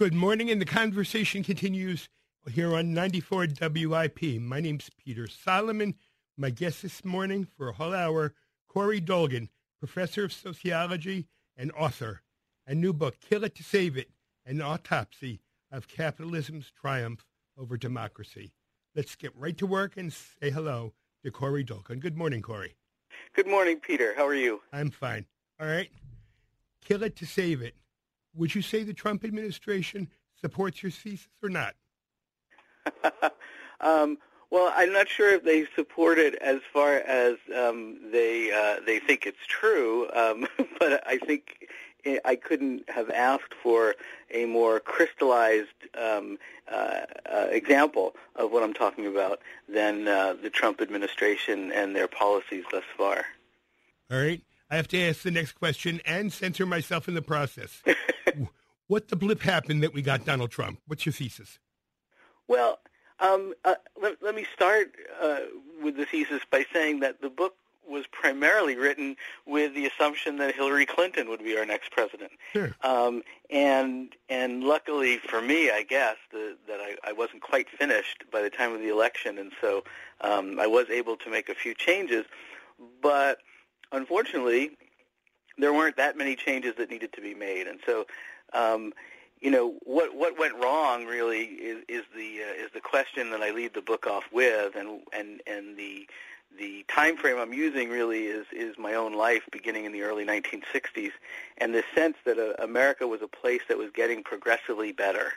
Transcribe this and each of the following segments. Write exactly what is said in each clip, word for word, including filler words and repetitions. Good morning, and the conversation continues here on ninety-four W I P. My name's Peter Solomon. My guest this morning for a whole hour, Corey Dolgon, professor of sociology and author. A new book, Kill It to Save It, an autopsy of capitalism's triumph over democracy. Let's get right to work and say hello to Corey Dolgon. Good morning, Corey. Good morning, Peter. How are you? I'm fine. All right. Kill It to Save It. Would you say the Trump administration supports your thesis or not? um, well, I'm not sure if they support it as far as um, they uh, they think it's true, um, but I think I couldn't have asked for a more crystallized um, uh, uh, example of what I'm talking about than uh, the Trump administration and their policies thus far. All right. I have to ask the next question and censor myself in the process. What the blip happened that we got Donald Trump? What's your thesis? Well, um, uh, let, let me start uh, with the thesis by saying that the book was primarily written with the assumption that Hillary Clinton would be our next president. Sure. Um, and and luckily for me, I guess, the, that I, I wasn't quite finished by the time of the election, and so um, I was able to make a few changes. But unfortunately, there weren't that many changes that needed to be made. And so, um, you know, what what went wrong really is, is the uh, is the question that I lead the book off with, and and, and the The time frame I'm using really is, is my own life beginning in the early nineteen sixties, and this sense that uh, America was a place that was getting progressively better,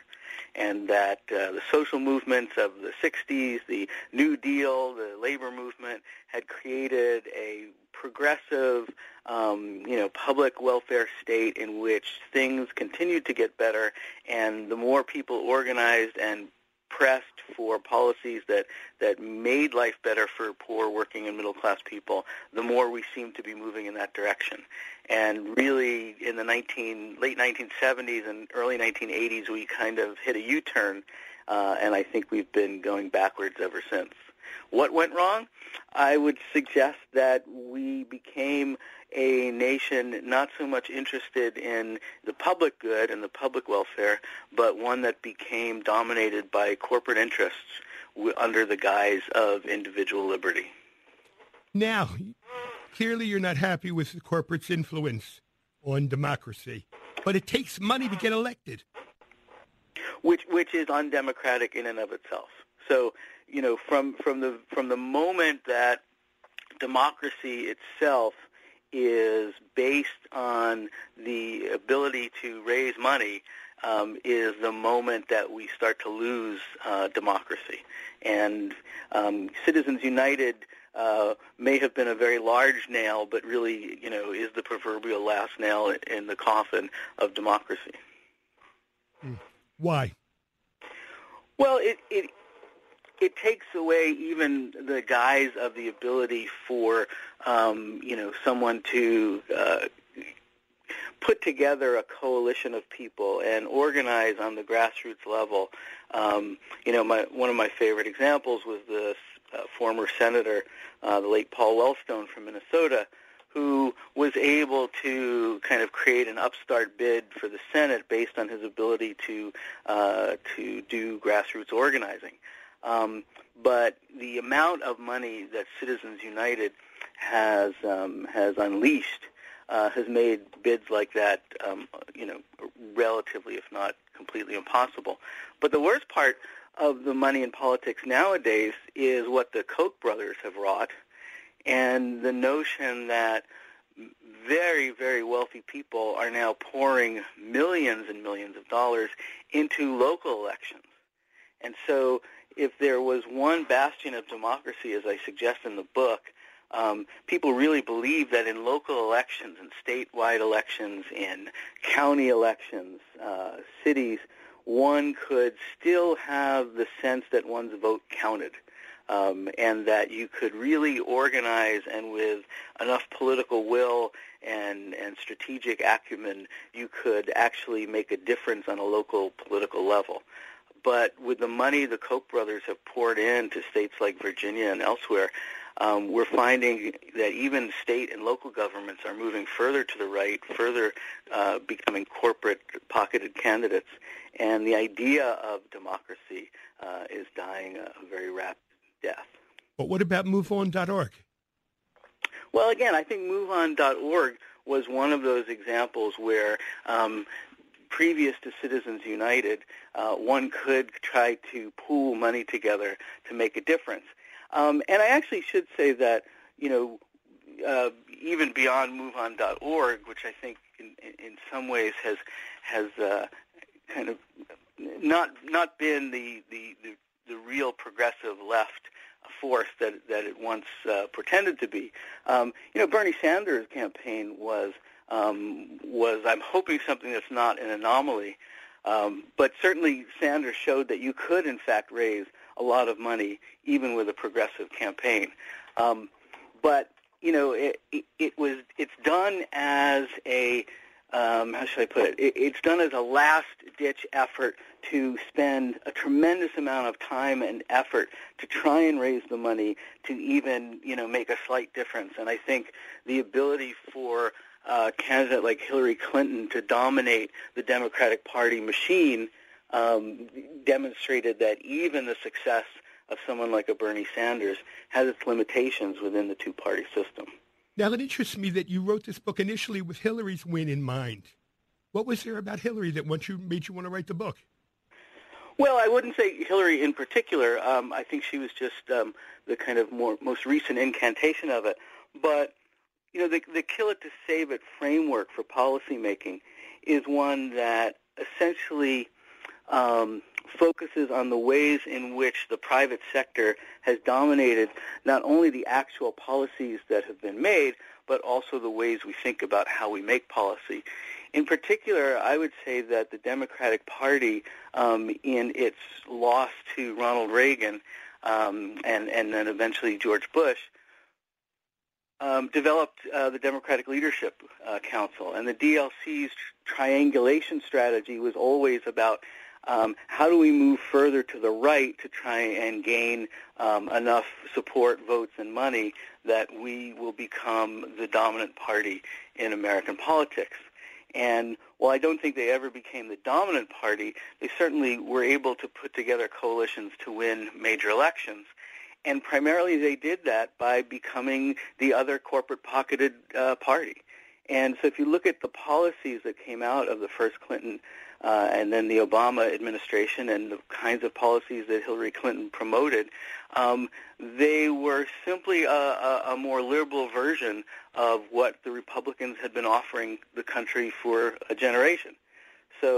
and that uh, the social movements of the sixties, the New Deal, the labor movement, had created a progressive, um, you know, public welfare state in which things continued to get better, and the more people organized and pressed for policies that, that made life better for poor, working, and middle-class people, the more we seem to be moving in that direction. And really, in the nineteen late nineteen seventies and early nineteen eighties, we kind of hit a U-turn, uh, and I think we've been going backwards ever since. What went wrong? I would suggest that we became a nation not so much interested in the public good and the public welfare, but one that became dominated by corporate interests under the guise of individual liberty. Now, clearly you're not happy with the corporate's influence on democracy, but it takes money to get elected. Which, which is undemocratic in and of itself. So, you know, from, from the from the moment that democracy itself is based on the ability to raise money, um, is the moment that we start to lose uh, democracy. And um, Citizens United uh, may have been a very large nail, but really, you know, is the proverbial last nail in the coffin of democracy. Why? Well, it... it It takes away even the guise of the ability for, um, you know, someone to uh, put together a coalition of people and organize on the grassroots level. Um, you know, my, one of my favorite examples was the uh, former senator, uh, the late Paul Wellstone from Minnesota, who was able to kind of create an upstart bid for the Senate based on his ability to uh, to do grassroots organizing. Um, but the amount of money that Citizens United has um, has unleashed uh, has made bids like that, um, you know, relatively, if not completely impossible. But the worst part of the money in politics nowadays is what the Koch brothers have wrought, and the notion that very, very wealthy people are now pouring millions and millions of dollars into local elections. And so if there was one bastion of democracy, as I suggest in the book, um, people really believe that in local elections, in statewide elections, in county elections, uh, cities, one could still have the sense that one's vote counted, um, and that you could really organize, and with enough political will and, and strategic acumen, you could actually make a difference on a local political level. But with the money the Koch brothers have poured into states like Virginia and elsewhere, um, we're finding that even state and local governments are moving further to the right, further uh, becoming corporate pocketed candidates. And the idea of democracy uh, is dying a very rapid death. But what about move on dot org? Well, again, I think move on dot org was one of those examples where um, previous to Citizens United, uh, one could try to pool money together to make a difference. Um, and I actually should say that, you know, uh, even beyond move on dot org, which I think in, in some ways has has uh, kind of not not been the the, the, the real progressive left force that, that it once uh, pretended to be. Um, you know, Bernie Sanders' campaign was Um, was, I'm hoping, something that's not an anomaly. Um, but certainly Sanders showed that you could, in fact, raise a lot of money, even with a progressive campaign. Um, but, you know, it, it, it was it's done as a, um, how should I put it? it, it's done as a last-ditch effort to spend a tremendous amount of time and effort to try and raise the money to even, you know, make a slight difference. And I think the ability for Uh, candidate like Hillary Clinton to dominate the Democratic Party machine um, demonstrated that even the success of someone like a Bernie Sanders has its limitations within the two-party system. Now, it interests me that you wrote this book initially with Hillary's win in mind. What was there about Hillary that once you made you want to write the book? Well, I wouldn't say Hillary in particular. Um, I think she was just um, the kind of more most recent incantation of it. But you know, the, the Kill It to Save It framework for policymaking is one that essentially um, focuses on the ways in which the private sector has dominated not only the actual policies that have been made, but also the ways we think about how we make policy. In particular, I would say that the Democratic Party, um, in its loss to Ronald Reagan um, and, and then eventually George Bush, Um, developed uh, the Democratic Leadership uh, Council. And the D L C's triangulation strategy was always about um, how do we move further to the right to try and gain um, enough support, votes, and money that we will become the dominant party in American politics. And while I don't think they ever became the dominant party, they certainly were able to put together coalitions to win major elections. And primarily they did that by becoming the other corporate-pocketed uh, party. And so if you look at the policies that came out of the first Clinton uh, and then the Obama administration and the kinds of policies that Hillary Clinton promoted, um, they were simply a, a, a more liberal version of what the Republicans had been offering the country for a generation. So,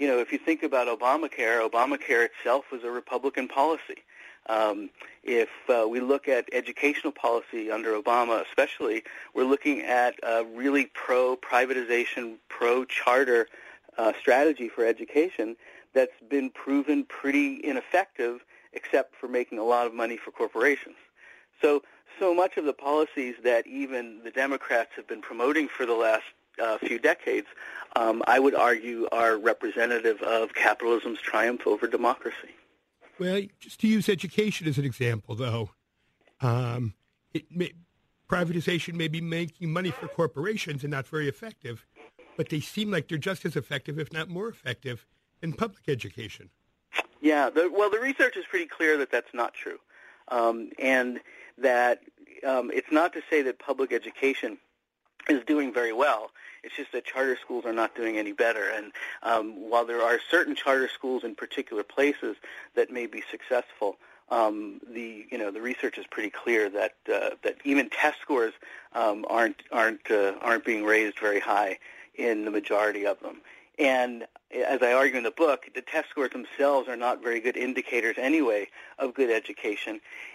you know, if you think about Obamacare, Obamacare itself was a Republican policy. Um, if uh, we look at educational policy under Obama especially, we're looking at a really pro-privatization, pro-charter uh, strategy for education that's been proven pretty ineffective except for making a lot of money for corporations. So, so much of the policies that even the Democrats have been promoting for the last uh, few decades, um, I would argue are representative of capitalism's triumph over democracy. Well, just to use education as an example, though, um, it may, privatization may be making money for corporations and not very effective, but they seem like they're just as effective, if not more effective, than public education. Yeah, the, well, the research is pretty clear that that's not true, um, and that um, it's not to say that public education is doing very well. It's just that charter schools are not doing any better. And um, while there are certain charter schools in particular places that may be successful, um, the you know the research is pretty clear that uh, that even test scores um, aren't aren't uh, aren't being raised very high in the majority of them. And as I argue in the book, the test scores themselves are not very good indicators anyway of good education.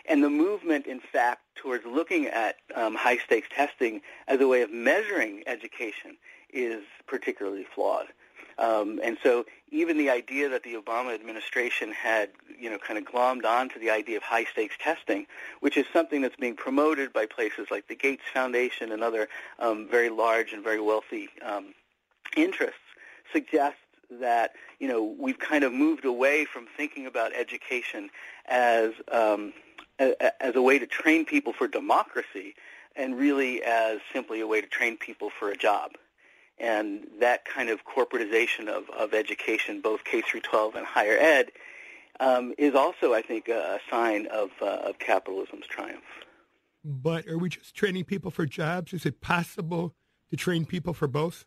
And the movement, in fact, towards looking at um, high-stakes testing as a way of measuring education is particularly flawed. Um, and so even the idea that the Obama administration had, you know, kind of glommed on to the idea of high-stakes testing, which is something that's being promoted by places like the Gates Foundation and other um, very large and very wealthy um, interests, suggests that, you know, we've kind of moved away from thinking about education as um, a, as a way to train people for democracy and really as simply a way to train people for a job. And that kind of corporatization of, of education, both K through twelve and higher ed, um, is also, I think, a sign of, uh, of capitalism's triumph. But are we just training people for jobs? Is it possible to train people for both?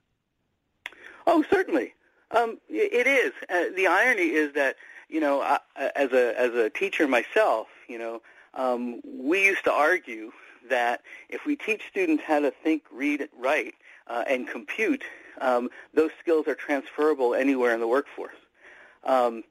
Oh, certainly. Um, it is. Uh, the irony is that, you know, I, as a as a teacher myself, you know, um, we used to argue that if we teach students how to think, read, write, Uh, and compute, um, those skills are transferable anywhere in the workforce. Um,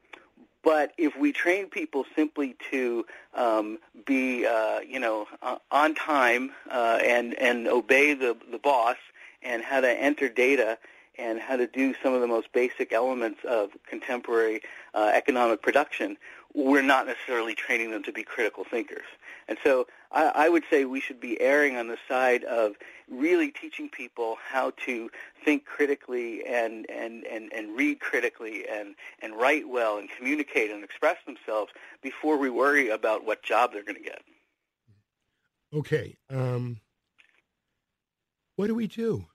but if we train people simply to um, be, uh, you know, uh, on time uh, and and obey the the boss, and how to enter data, and how to do some of the most basic elements of contemporary uh, economic production, we're not necessarily training them to be critical thinkers. And so I, I would say we should be erring on the side of really teaching people how to think critically and, and, and, and read critically and, and write well and communicate and express themselves before we worry about what job they're going to get. Okay. Um, what do we do?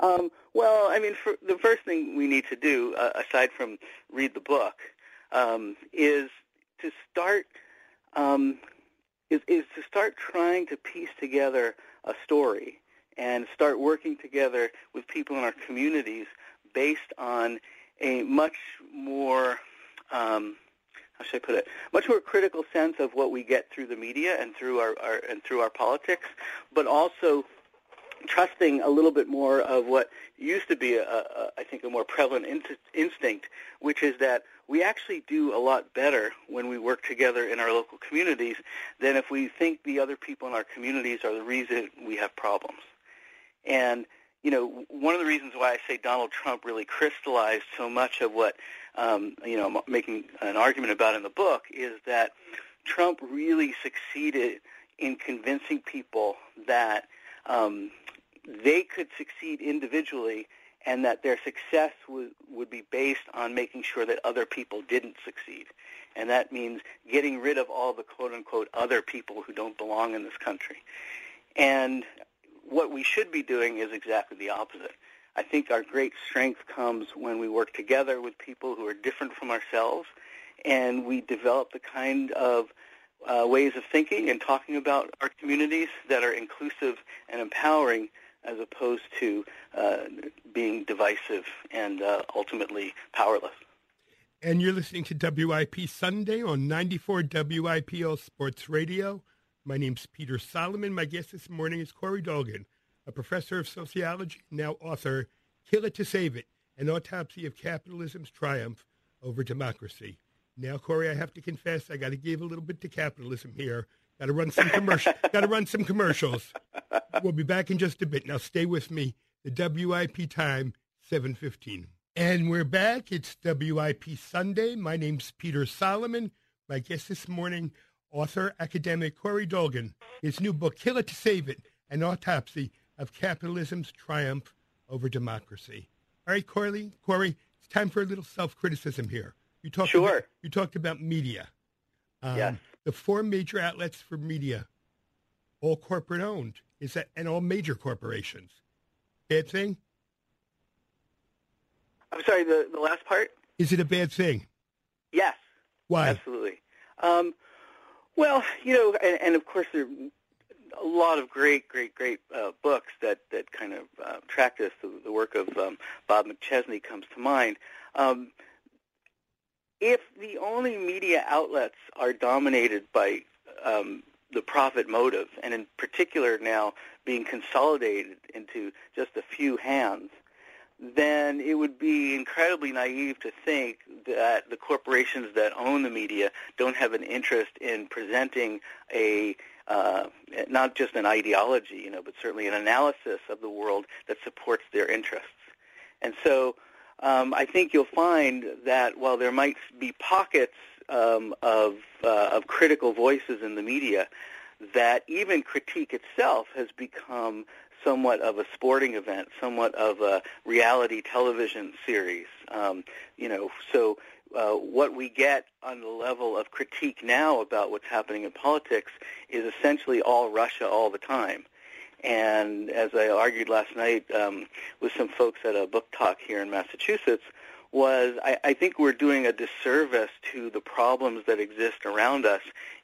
um, well, I mean, for, the first thing we need to do, uh, aside from read the book, um, is to start um, is, is to start trying to piece together a story and start working together with people in our communities based on a much more um, how should I put it? Much more critical sense of what we get through the media and through our, our and through our politics, but also trusting a little bit more of what used to be, a, a, I think, a more prevalent in, instinct, which is that we actually do a lot better when we work together in our local communities than if we think the other people in our communities are the reason we have problems. And, you know, one of the reasons why I say Donald Trump really crystallized so much of what, um, you know, I'm making an argument about in the book is that Trump really succeeded in convincing people that um, they could succeed individually and that their success w- would be based on making sure that other people didn't succeed. And that means getting rid of all the quote-unquote other people who don't belong in this country. And what we should be doing is exactly the opposite. I think our great strength comes when we work together with people who are different from ourselves and we develop the kind of Uh, ways of thinking and talking about our communities that are inclusive and empowering as opposed to uh, being divisive and uh, ultimately powerless. And you're listening to W I P Sunday on ninety-four W I P L Sports Radio. My name's Peter Solomon. My guest this morning is Corey Dolgon, a professor of sociology, now author, Kill It to Save It, An Autopsy of Capitalism's Triumph Over Democracy. Now, Corey, I have to confess, I got to give a little bit to capitalism here. Got to run some commercials. got to run some commercials. We'll be back in just a bit. Now, stay with me. The W I P time, seven fifteen. And we're back. It's W I P Sunday. My name's Peter Solomon. My guest this morning, author, academic Corey Dolgon. His new book, Kill It to Save It, An Autopsy of Capitalism's Triumph Over Democracy. All right, Corey, Corey, it's time for a little self-criticism here. You talked sure. About, you talked about media. Um, yes. The four major outlets for media, all corporate owned, is that, and all major corporations. Bad thing? I'm sorry, the, the last part? Is it a bad thing? Yes. Why? Absolutely. Um, well, you know, and, and of course there are a lot of great, great, great uh, books that, that kind of uh, track this. The, the work of um, Bob McChesney comes to mind. Um If the only media outlets are dominated by um, the profit motive, and in particular now being consolidated into just a few hands, then it would be incredibly naive to think that the corporations that own the media don't have an interest in presenting a uh, not just an ideology, you know, but certainly an analysis of the world that supports their interests. And so um, I think you'll find that while there might be pockets um, of uh, of critical voices in the media, that even critique itself has become somewhat of a sporting event, somewhat of a reality television series. Um, you know, so uh, what we get on the level of critique now about what's happening in politics is essentially all Russia all the time. And as I argued last night um, with some folks at a book talk here in Massachusetts, was I, I think we're doing a disservice to the problems that exist around us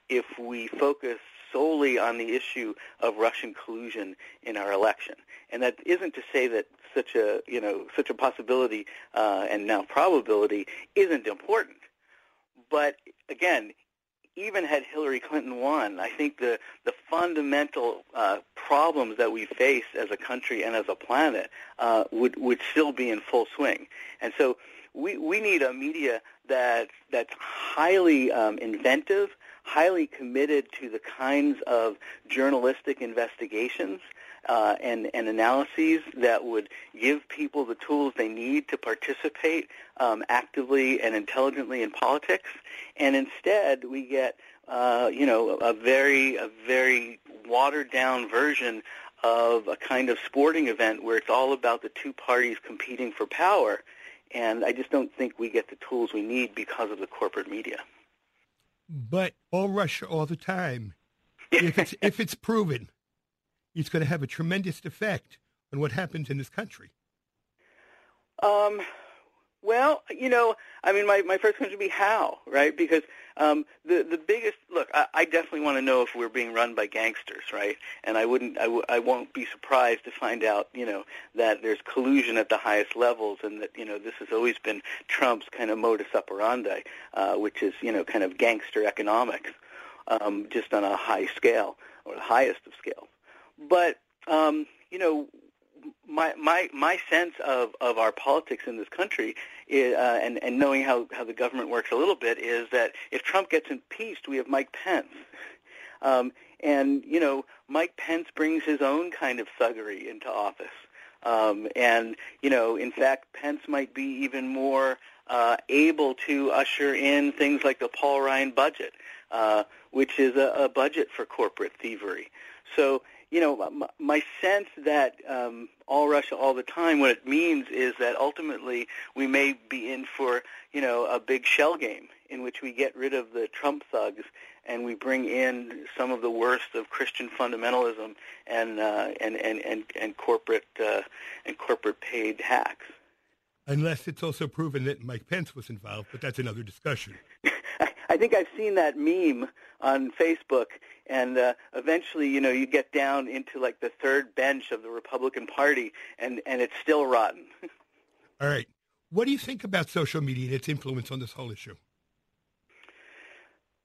if we focus solely on the issue of Russian collusion in our election. And that isn't to say that such a, you know, such a possibility uh, and now probability isn't important. But again, even had Hillary Clinton won, I think the, the fundamental uh, problems that we face as a country and as a planet uh, would, would still be in full swing. And so we, we need a media that that's highly um, inventive, highly committed to the kinds of journalistic investigations uh, and, and analyses that would give people the tools they need to participate um, actively and intelligently in politics. And instead, we get, uh, you know, a very, a very watered-down version of a kind of sporting event where it's all about the two parties competing for power. And I just don't think we get the tools we need because of the corporate media. But all Russia all the time, if it's, if it's proven, it's going to have a tremendous effect on what happens in this country. Um, well, you know, I mean, my, my first question would be how, right? Because um, the, the biggest, look, I, I definitely want to know if we're being run by gangsters, right? And I wouldn't, I, w- I won't be surprised to find out, you know, that there's collusion at the highest levels and that, you know, this has always been Trump's kind of modus operandi, uh, which is, you know, kind of gangster economics, um, just on a high scale or the highest of scales. But, um, you know, My my my sense of, of our politics in this country is, uh, and, and knowing how, how the government works a little bit is that if Trump gets impeached, we have Mike Pence. Um, and, you know, Mike Pence brings his own kind of thuggery into office. Um, and, you know, in fact, Pence might be even more uh, able to usher in things like the Paul Ryan budget, uh, which is a, a budget for corporate thievery. So, you know, my sense that um, all Russia all the time, what it means is that ultimately we may be in for, you know, a big shell game in which we get rid of the Trump thugs and we bring in some of the worst of Christian fundamentalism and uh, and, and, and, and corporate uh, and corporate paid hacks. Unless it's also proven that Mike Pence was involved, but that's another discussion. I think I've seen that meme on Facebook, and uh, eventually, you know, you get down into like the third bench of the Republican Party, and, and it's still rotten. All right. What do you think about social media and its influence on this whole issue?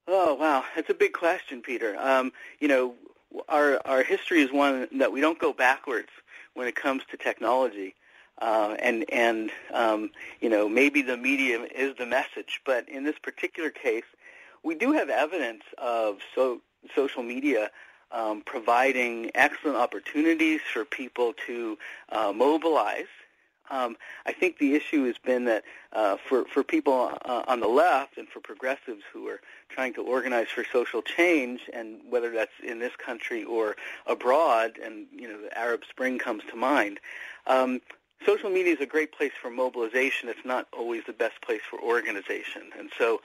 Oh, wow. That's a big question, Peter. Um, you know, our, our history is one that we don't go backwards when it comes to technology. Uh, and, and um, you know, maybe the medium is the message. But in this particular case, we do have evidence of so, social media um, providing excellent opportunities for people to uh, mobilize. Um, I think the issue has been that uh, for, for people uh, on the left and for progressives who are trying to organize for social change, and whether that's in this country or abroad, and, you know, the Arab Spring comes to mind, um, social media is a great place for mobilization. It's not always the best place for organization. And so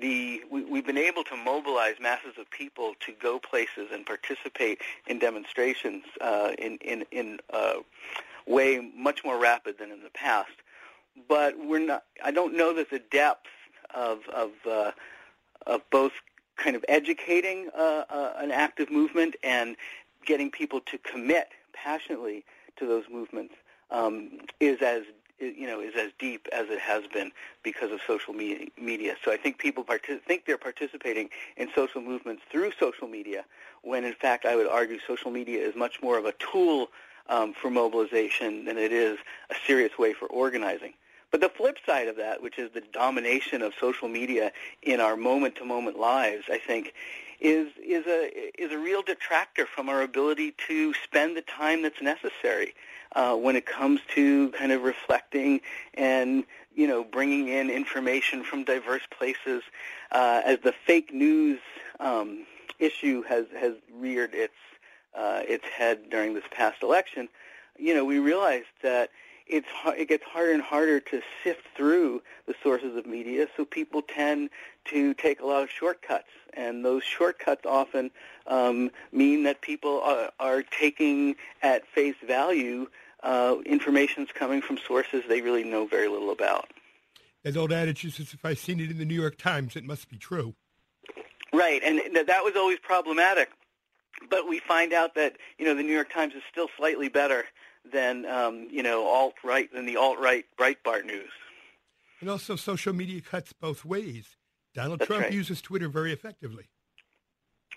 the we, we've been able to mobilize masses of people to go places and participate in demonstrations uh, in, in, in a way much more rapid than in the past. But we're not. I don't know that the depth of, of, uh, of both kind of educating uh, uh, an active movement and getting people to commit passionately to those movements Um, is as you know is as deep as it has been because of social media. media. So I think people partic- think they're participating in social movements through social media, when in fact I would argue social media is much more of a tool um, for mobilization than it is a serious way for organizing. But the flip side of that, which is the domination of social media in our moment-to-moment lives, I think, is is a is a real detractor from our ability to spend the time that's necessary uh, when it comes to kind of reflecting and, you know, bringing in information from diverse places uh, as the fake news um, issue has, has reared its uh, its head during this past election. You know, we realized that It's it gets harder and harder to sift through the sources of media, so people tend to take a lot of shortcuts, and those shortcuts often um, mean that people are, are taking at face value uh, information that's coming from sources they really know very little about. That old adage is, if I've seen it in the New York Times, it must be true. Right, and th- that was always problematic, but we find out that, you know, the New York Times is still slightly better than, um, you know, alt-right, than the alt-right Breitbart news. And also social media cuts both ways. Donald That's Trump right. uses Twitter very effectively.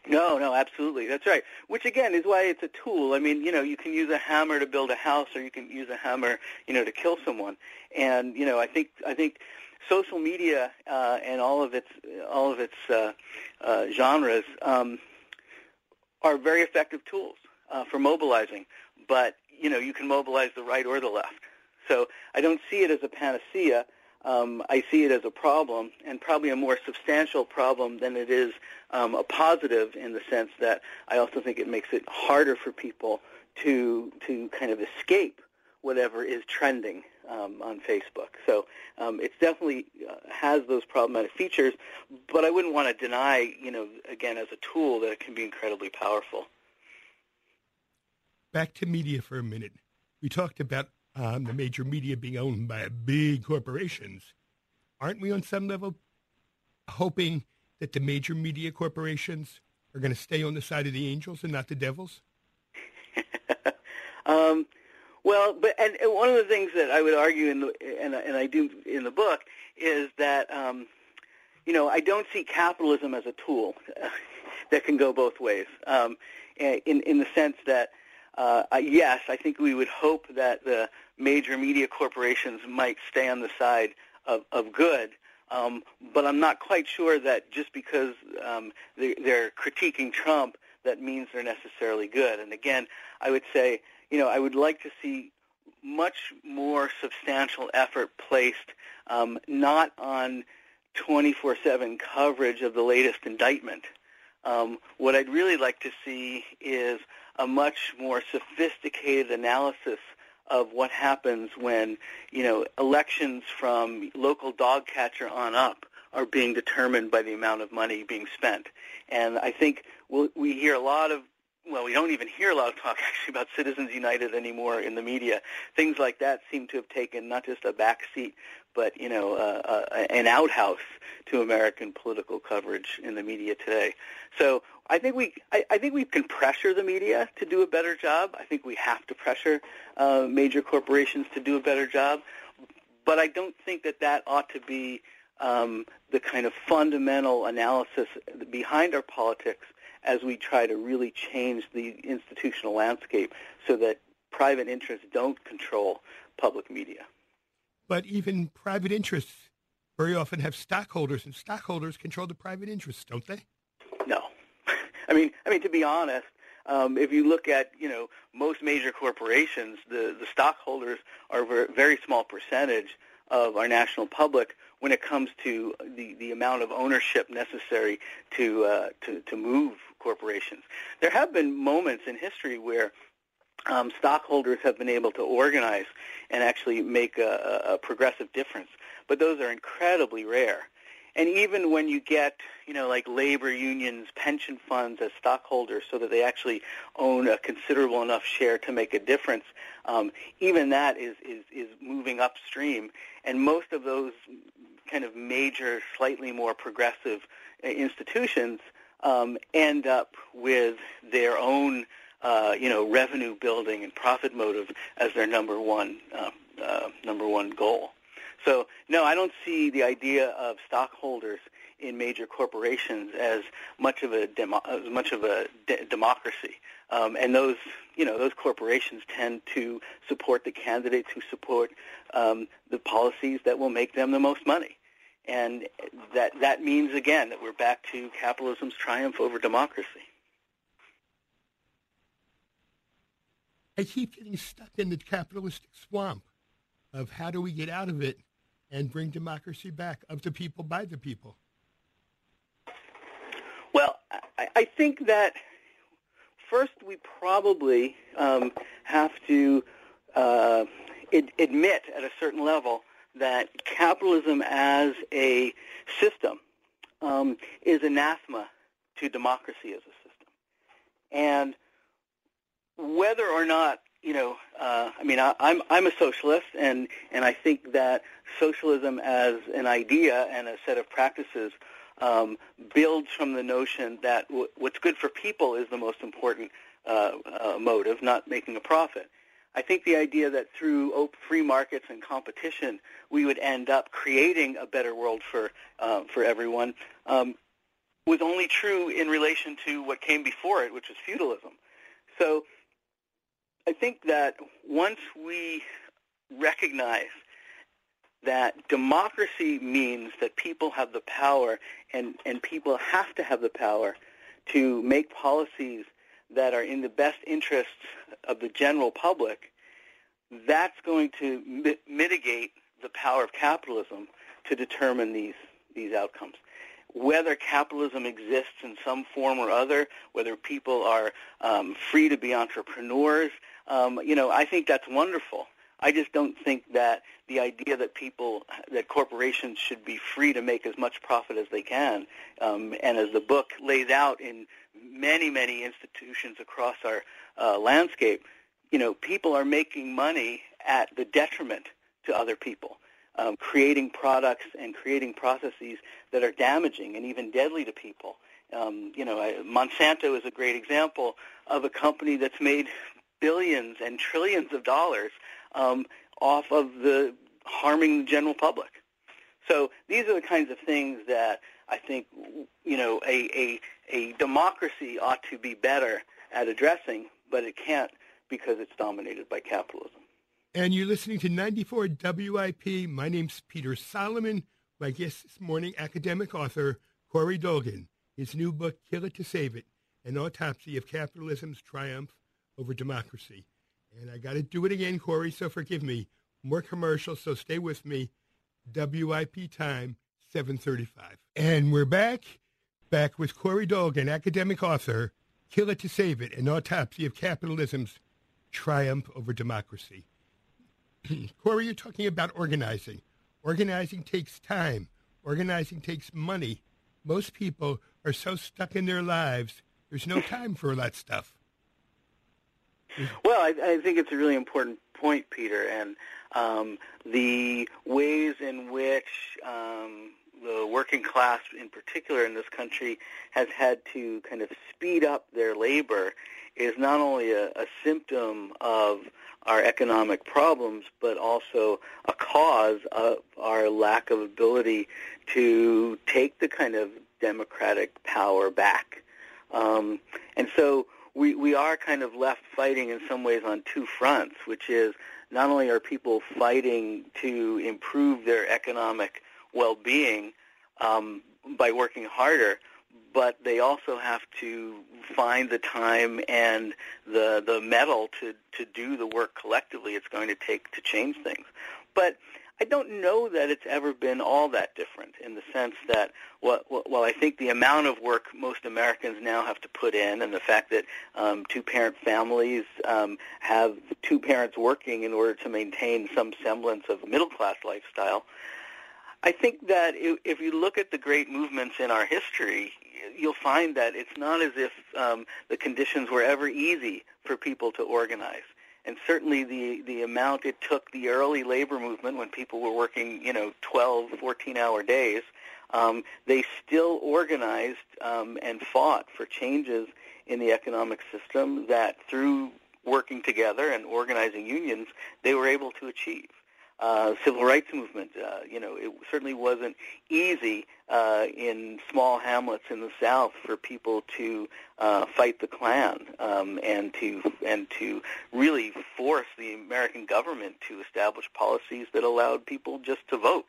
No, no, absolutely. That's right. Which, again, is why it's a tool. I mean, you know, you can use a hammer to build a house, or you can use a hammer, you know, to kill someone. And, you know, I think I think social media uh, and all of its, all of its uh, uh, genres um, are very effective tools uh, for mobilizing. But, you know, you can mobilize the right or the left. So I don't see it as a panacea. Um, I see it as a problem, and probably a more substantial problem than it is um, a positive, in the sense that I also think it makes it harder for people to to kind of escape whatever is trending um, on Facebook. So um, it definitely uh, has those problematic features, but I wouldn't want to deny, you know, again, as a tool, that it can be incredibly powerful. Back to media for a minute. We talked about um, the major media being owned by big corporations. Aren't we on some level hoping that the major media corporations are going to stay on the side of the angels and not the devils? um, well, but and, and one of the things that I would argue, in the, and, and I do in the book, is that, um, you know, I don't see capitalism as a tool that can go both ways, um, in, in the sense that, Uh, yes, I think we would hope that the major media corporations might stay on the side of, of good, um, but I'm not quite sure that just because um, they, they're critiquing Trump, that means they're necessarily good. And again, I would say, you know, I would like to see much more substantial effort placed um, not on twenty-four seven coverage of the latest indictment. Um, what I'd really like to see is a much more sophisticated analysis of what happens when, you know, elections from local dog catcher on up are being determined by the amount of money being spent. And I think we'll, we hear a lot of, well, we don't even hear a lot of talk actually about Citizens United anymore in the media. Things like that seem to have taken not just a back seat, but, you know, uh, uh, an outhouse to American political coverage in the media today. So I think we, I, I think we can pressure the media to do a better job. I think we have to pressure uh, major corporations to do a better job. But I don't think that that ought to be um, the kind of fundamental analysis behind our politics, as we try to really change the institutional landscape so that private interests don't control public media. But even private interests very often have stockholders, and stockholders control the private interests, don't they? No. I mean, I mean to be honest, um, if you look at, you know, most major corporations, the, the stockholders are a very small percentage of our national public when it comes to the, the amount of ownership necessary to, uh, to to move corporations. There have been moments in history where um, stockholders have been able to organize and actually make a, a progressive difference, but those are incredibly rare. And even when you get, you know, like labor unions, pension funds as stockholders so that they actually own a considerable enough share to make a difference, um, even that is, is, is moving upstream. And most of those kind of major, slightly more progressive institutions um, end up with their own, uh, you know, revenue building and profit motive as their number one, uh, uh, number one goal. So, no, I don't see the idea of stockholders in major corporations as much of a demo, as much of a de- democracy. Um, and those, you know, those corporations tend to support the candidates who support um, the policies that will make them the most money. And that that means, again, that we're back to capitalism's triumph over democracy. I keep getting stuck in the capitalistic swamp of how do we get out of it and bring democracy back, of the people, by the people. Well, I, I think that first we probably um, have to uh, ad- admit at a certain level that capitalism as a system um, is anathema to democracy as a system. And whether or not, you know, uh, I mean, I, I'm I'm a socialist, and, and I think that socialism as an idea and a set of practices um, builds from the notion that w- what's good for people is the most important uh, uh, motive, not making a profit. I think the idea that through free markets and competition we would end up creating a better world for uh, for everyone um, was only true in relation to what came before it, which is feudalism. So I think that once we recognize that democracy means that people have the power and, and people have to have the power to make policies that are in the best interests of the general public, that's going to mi- mitigate the power of capitalism to determine these these outcomes. Whether capitalism exists in some form or other, whether people are um, free to be entrepreneurs, um, you know, I think that's wonderful. I just don't think that the idea that people, that corporations should be free to make as much profit as they can, um, and as the book lays out in many, many institutions across our uh, landscape, you know, people are making money at the detriment to other people, um, creating products and creating processes that are damaging and even deadly to people. Um, you know, I, Monsanto is a great example of a company that's made billions and trillions of dollars Um, off of the harming the general public. So these are the kinds of things that I think, you know, a, a a democracy ought to be better at addressing, but it can't because it's dominated by capitalism. And you're listening to ninety-four W I P. My name's Peter Solomon. My guest this morning, academic author Corey Dolgon. His new book, Kill It to Save It, An Autopsy of Capitalism's Triumph Over Democracy. And I got to do it again, Corey, so forgive me. More commercials, so stay with me. W I P time, seven thirty-five. And we're back, back with Corey Dolgon, academic author, Kill It to Save It, An Autopsy of Capitalism's Triumph Over Democracy. Corey, you're talking about organizing. Organizing takes time. Organizing takes money. Most people are so stuck in their lives, there's no time for all that stuff. Well, I, I think it's a really important point, Peter, and um, the ways in which um, the working class in particular in this country has had to kind of speed up their labor is not only a, a symptom of our economic problems, but also a cause of our lack of ability to take the kind of democratic power back. Um, and so We we are kind of left fighting in some ways on two fronts, which is not only are people fighting to improve their economic well-being um, by working harder, but they also have to find the time and the the mettle to, to do the work collectively it's going to take to change things. But I don't know that it's ever been all that different in the sense that, well, well, I think the amount of work most Americans now have to put in and the fact that um, two-parent families um, have two parents working in order to maintain some semblance of a middle-class lifestyle, I think that if you look at the great movements in our history, you'll find that it's not as if um, the conditions were ever easy for people to organize. And certainly the, the amount it took the early labor movement when people were working, you know, twelve, fourteen-hour days, um, they still organized um, and fought for changes in the economic system that through working together and organizing unions, they were able to achieve. uh, civil rights movement. Uh, you know, it certainly wasn't easy uh, in small hamlets in the South for people to uh, fight the Klan um, and to and to really force the American government to establish policies that allowed people just to vote.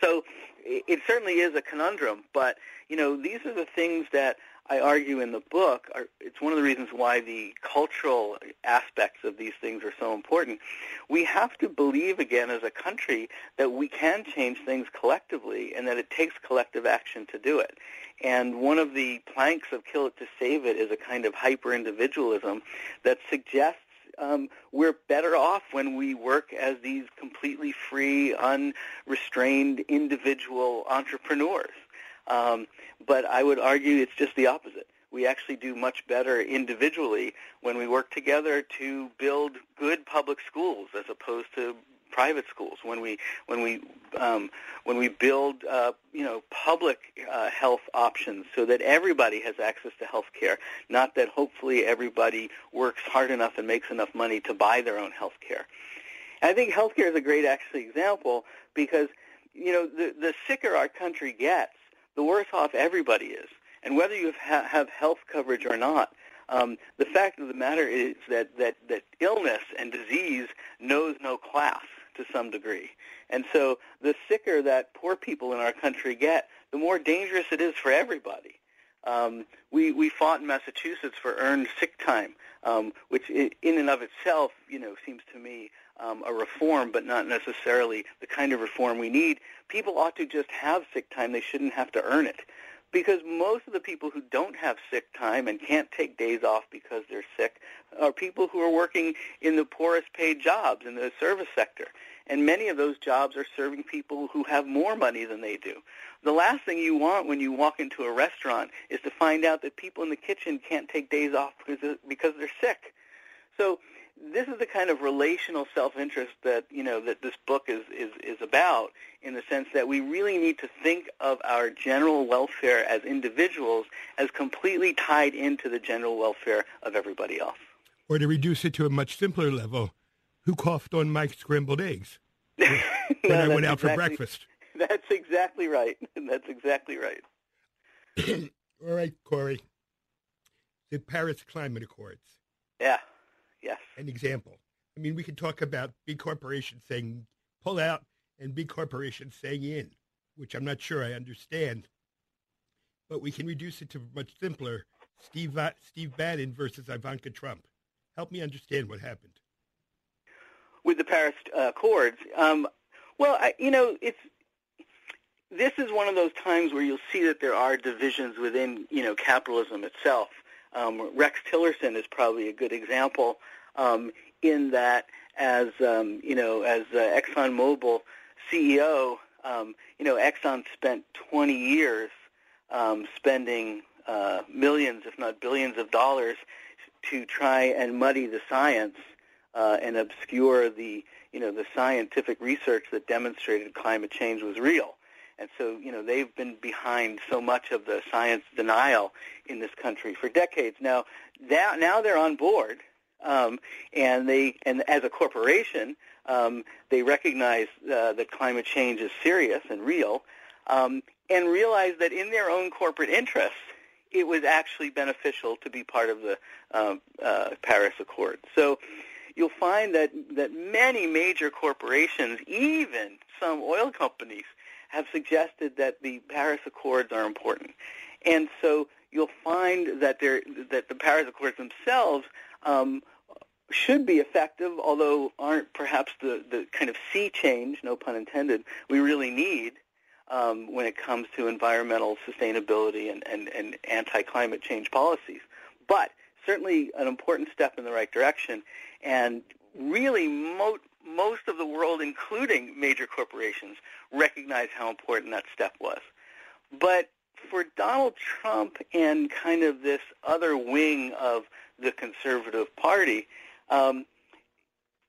So it certainly is a conundrum, but, you know, these are the things that I argue in the book. Are, it's one of the reasons why the cultural aspects of these things are so important. We have to believe again as a country that we can change things collectively and that it takes collective action to do it. And one of the planks of Kill It to Save It is a kind of hyper-individualism that suggests Um, we're better off when we work as these completely free, unrestrained, individual entrepreneurs. Um, but I would argue it's just the opposite. We actually do much better individually when we work together to build good public schools as opposed to private schools. When we when we um, when we build uh, you know public uh, health options so that everybody has access to health care, not that hopefully everybody works hard enough and makes enough money to buy their own health care. I think health care is a great actually example because you know the the sicker our country gets, the worse off everybody is, and whether you ha- have health coverage or not. Um, the fact of the matter is that, that, that illness and disease knows no class to some degree. And so the sicker that poor people in our country get, the more dangerous it is for everybody. Um, we, we fought in Massachusetts for earned sick time, um, which in and of itself, you know, seems to me um, a reform, but not necessarily the kind of reform we need. People ought to just have sick time. They shouldn't have to earn it. Because most of the people who don't have sick time and can't take days off because they're sick are people who are working in the poorest paid jobs in the service sector. And many of those jobs are serving people who have more money than they do. The last thing you want when you walk into a restaurant is to find out that people in the kitchen can't take days off because they're sick. So this is the kind of relational self-interest that, you know, that this book is, is, is about, in the sense that we really need to think of our general welfare as individuals as completely tied into the general welfare of everybody else. Or to reduce it to a much simpler level, who coughed on Mike's scrambled eggs when no, I went out exactly, for breakfast? That's exactly right. That's exactly right. All right, Corey. The Paris Climate Accords. Yeah. Yes. An example. I mean, we can talk about big corporations saying pull out and big corporations saying in, which I'm not sure I understand. But we can reduce it to much simpler. Steve, Steve Bannon versus Ivanka Trump. Help me understand what happened. With the Paris uh, Accords, um, well, I, you know, it's this is one of those times where you'll see that there are divisions within, you know, capitalism itself. Um, Rex Tillerson is probably a good example um, in that, as um, you know, as uh, Exxon Mobil C E O, um, you know, Exxon spent twenty years um, spending uh, millions, if not billions, of dollars to try and muddy the science uh, and obscure the, you know, the scientific research that demonstrated climate change was real. And so, you know, they've been behind so much of the science denial in this country for decades. Now, that, now they're on board, um, and they, and as a corporation, um, they recognize uh, that climate change is serious and real, um, and realize that in their own corporate interests, it was actually beneficial to be part of the um, uh, Paris Accord. So you'll find that that many major corporations, even some oil companies, have suggested that the Paris Accords are important. And so you'll find that there, that the Paris Accords themselves um, should be effective, although aren't perhaps the, the kind of sea change, no pun intended, we really need um, when it comes to environmental sustainability and, and, and anti-climate change policies. But certainly an important step in the right direction, and really mo- most of the world, including major corporations, recognize how important that step was. But for Donald Trump and kind of this other wing of the conservative party, um,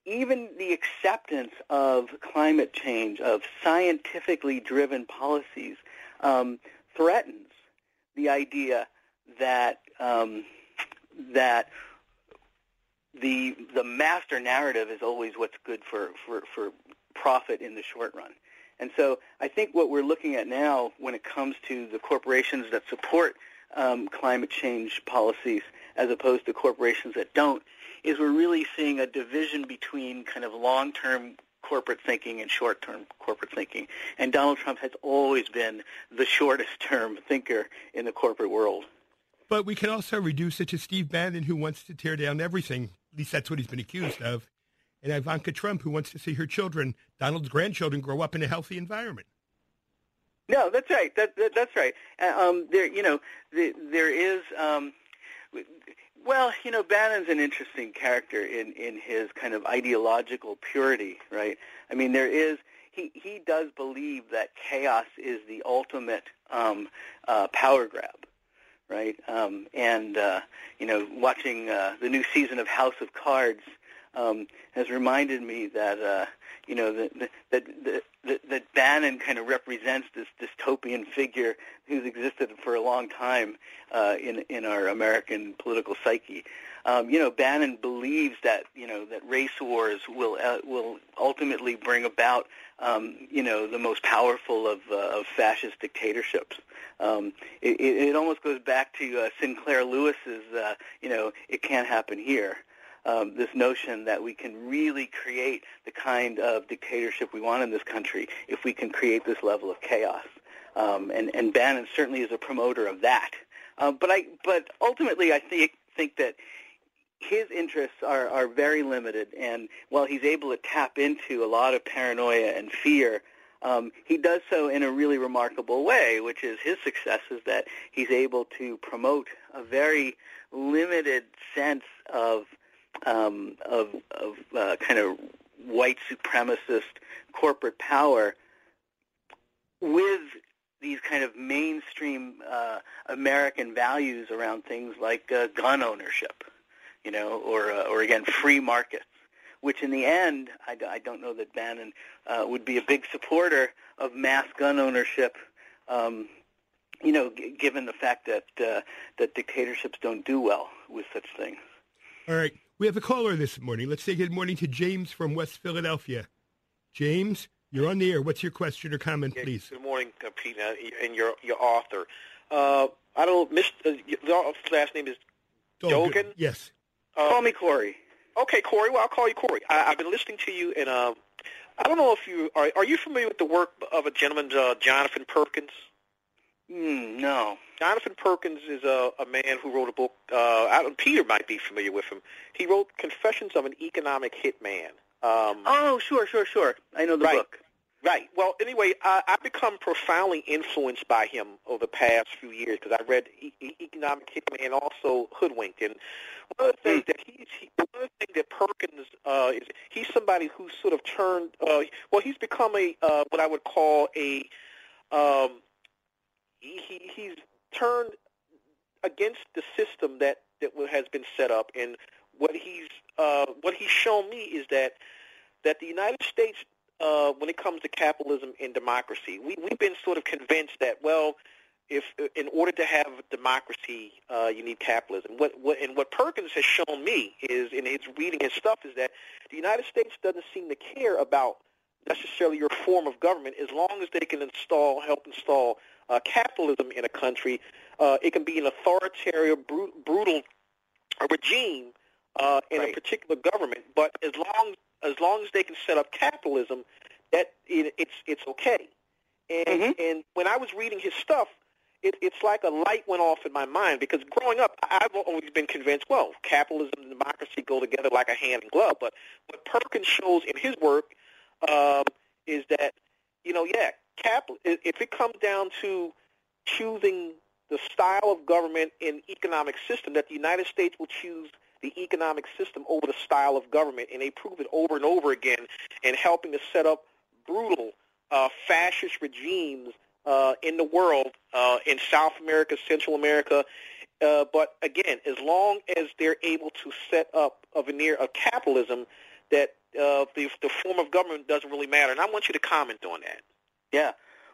even the acceptance of climate change, of scientifically driven policies, um, threatens the idea that um, that the the master narrative is always what's good for, for, for profit in the short run. And so I think what we're looking at now when it comes to the corporations that support um, climate change policies as opposed to corporations that don't is we're really seeing a division between kind of long-term corporate thinking and short-term corporate thinking. And Donald Trump has always been the shortest-term thinker in the corporate world. But we can also reduce it to Steve Bannon, who wants to tear down everything. At least that's what he's been accused of. And Ivanka Trump, who wants to see her children, Donald's grandchildren, grow up in a healthy environment. No, that's right. That, that, that's right. Um, there, you know, the, there is. Um, well, you know, Bannon's an interesting character in, in his kind of ideological purity, right? I mean, there is. He, he does believe that chaos is the ultimate um, uh, power grab. Right, um, and uh, you know, watching uh, the new season of House of Cards um, has reminded me that uh, you know that that that Bannon kind of represents this dystopian figure who's existed for a long time uh, in in our American political psyche. Um, you know, Bannon believes that you know that race wars will uh, will ultimately bring about um, you know the most powerful of, uh, of fascist dictatorships. Um, it, it almost goes back to uh, Sinclair Lewis's uh, you know it can't happen here. Um, this notion that we can really create the kind of dictatorship we want in this country if we can create this level of chaos. Um, and, and Bannon certainly is a promoter of that. Uh, but I but ultimately I think think that. His interests are, are very limited, and while he's able to tap into a lot of paranoia and fear, um, he does so in a really remarkable way, which is his success is that he's able to promote a very limited sense of um, of, of uh, kind of white supremacist corporate power with these kind of mainstream uh, American values around things like uh, gun ownership. You know, or uh, or again, free markets, which in the end, I, I don't know that Bannon uh, would be a big supporter of mass gun ownership. Um, you know, g- given the fact that uh, that dictatorships don't do well with such things. All right, we have a caller this morning. Let's say good morning to James from West Philadelphia. James, you're on the air. What's your question or comment, yeah, please? Good morning, uh, Pete, uh, and your your author. Uh, I don't. Miss, uh, your last name is Dolgon. Dolgon? Yes. Um, call me Corey. Okay, Corey. Well, I'll call you Corey. I, I've been listening to you, and uh, I don't know if you are. Are you familiar with the work of a gentleman, uh, Jonathan Perkins? Mm, no. Jonathan Perkins is a, a man who wrote a book. Uh, I don't, Peter might be familiar with him. He wrote Confessions of an Economic Hitman. Um, oh, sure, sure, sure. I know the right, book. Right. Well, anyway, I, I've become profoundly influenced by him over the past few years because I read e- Economic Hitman and also Hoodwink, and one of the things that he's, he, one of the things that Perkins uh, is, he's somebody who's sort of turned. Uh, well, he's become a uh, what I would call a. Um, he, he's turned against the system that, that has been set up, and what he's uh, what he's shown me is that that the United States. Uh, when it comes to capitalism and democracy, we, we've been sort of convinced that, well, if in order to have democracy, uh, you need capitalism. What, what, and what Perkins has shown me is, in his reading his stuff, is that the United States doesn't seem to care about necessarily your form of government as long as they can install, help install uh, capitalism in a country. Uh, it can be an authoritarian, bru- brutal regime uh, in right. a particular government, but as long As long as they can set up capitalism, that it, it's it's okay. And mm-hmm. and when I was reading his stuff, it, it's like a light went off in my mind because growing up, I've always been convinced, well, capitalism and democracy go together like a hand and glove. But what Perkins shows in his work um, is that, you know, yeah, capital. If it comes down to choosing the style of government and economic system, that the United States will choose the economic system over the style of government, and they prove it over and over again in helping to set up brutal uh, fascist regimes uh, in the world, uh, in South America, Central America. Uh, but again, as long as they're able to set up a veneer of capitalism, that uh, the, the form of government doesn't really matter. And I want you to comment on that. Yeah.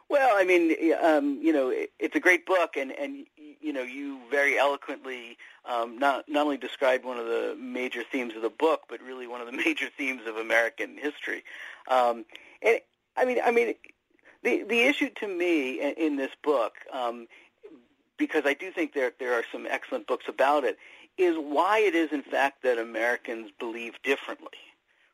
Well, I mean, um, you know, it, it's a great book, and, and you know, you very eloquently um, not not only described one of the major themes of the book, but really one of the major themes of American history. Um, And I mean, I mean, the the issue to me in this book, um, because I do think there there are some excellent books about it, is why it is in fact that Americans believe differently.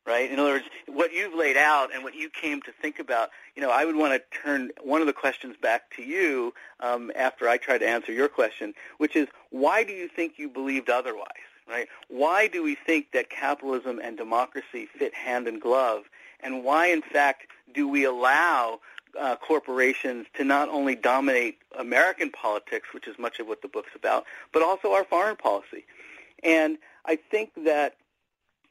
Right? In other words, what you've laid out and what you came to think about, you know, I would want to turn one of the questions back to you um, after I try to answer your question, which is, why do you think you believed otherwise? Right? Why do we think that capitalism and democracy fit hand in glove? And why, in fact, do we allow uh, corporations to not only dominate American politics, which is much of what the book's about, but also our foreign policy? And I think that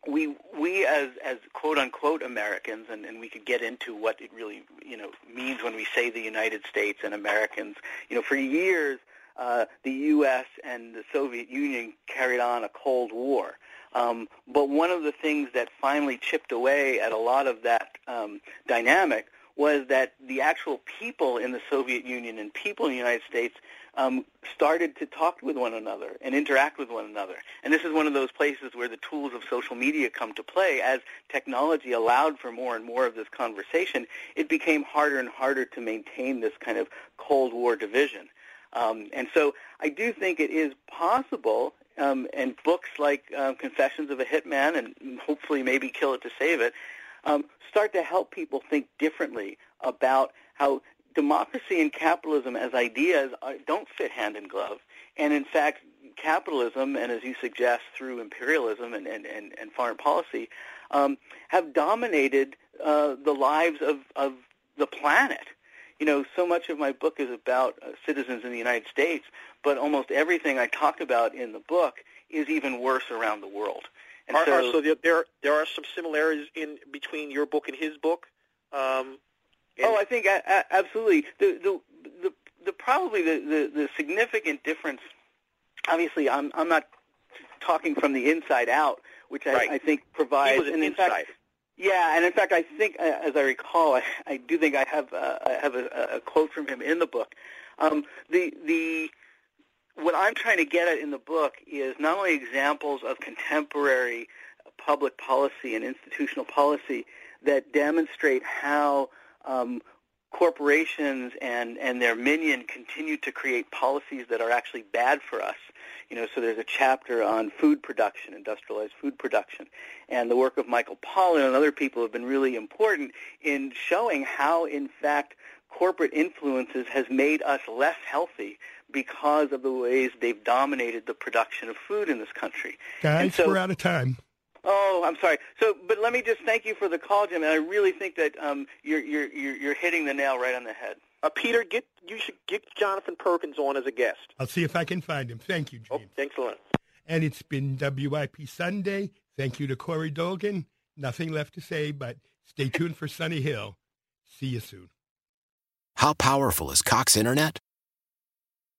We we as as quote unquote Americans, and, and we could get into what it really you know means when we say the United States and Americans. You know, for years uh, the U S and the Soviet Union carried on a Cold War. Um, but one of the things that finally chipped away at a lot of that um, dynamic was that the actual people in the Soviet Union and people in the United States um, started to talk with one another and interact with one another. And this is one of those places where the tools of social media come to play. As technology allowed for more and more of this conversation, it became harder and harder to maintain this kind of Cold War division. Um, and so I do think it is possible, um, and books like uh, Confessions of a Hitman and hopefully maybe Kill It to Save It, Um, start to help people think differently about how democracy and capitalism as ideas are, don't fit hand in glove. And in fact, capitalism, and as you suggest, through imperialism and, and, and, and foreign policy, um, have dominated uh, the lives of, of the planet. You know, so much of my book is about uh, citizens in the United States, but almost everything I talk about in the book is even worse around the world. And are, so, are, so there, there there are some similarities in between your book and his book. Um, and oh, I think I, I, absolutely. The the the, the probably the, the, the significant difference. Obviously, I'm I'm not talking from the inside out, which I, right. I think provides. He was an and in insider. fact, yeah, and in fact, I think, as I recall, I, I do think I have uh, I have a, a quote from him in the book. Um, the the. What I'm trying to get at in the book is not only examples of contemporary public policy and institutional policy that demonstrate how um, corporations and, and their minion continue to create policies that are actually bad for us. You know, so there's a chapter on food production, industrialized food production, and the work of Michael Pollan and other people have been really important in showing how, in fact, corporate influences has made us less healthy because of the ways they've dominated the production of food in this country. Guys, so, we're out of time. Oh, I'm sorry. So, but let me just thank you for the call, Jim, and I really think that um, you're, you're, you're, you're hitting the nail right on the head. Uh, Peter, get you should get Jonathan Perkins on as a guest. I'll see if I can find him. Thank you, James. Oh, thanks a lot. And it's been W I P Sunday. Thank you to Corey Dolgon. Nothing left to say, but stay tuned for Sunny Hill. See you soon. How powerful is Cox Internet?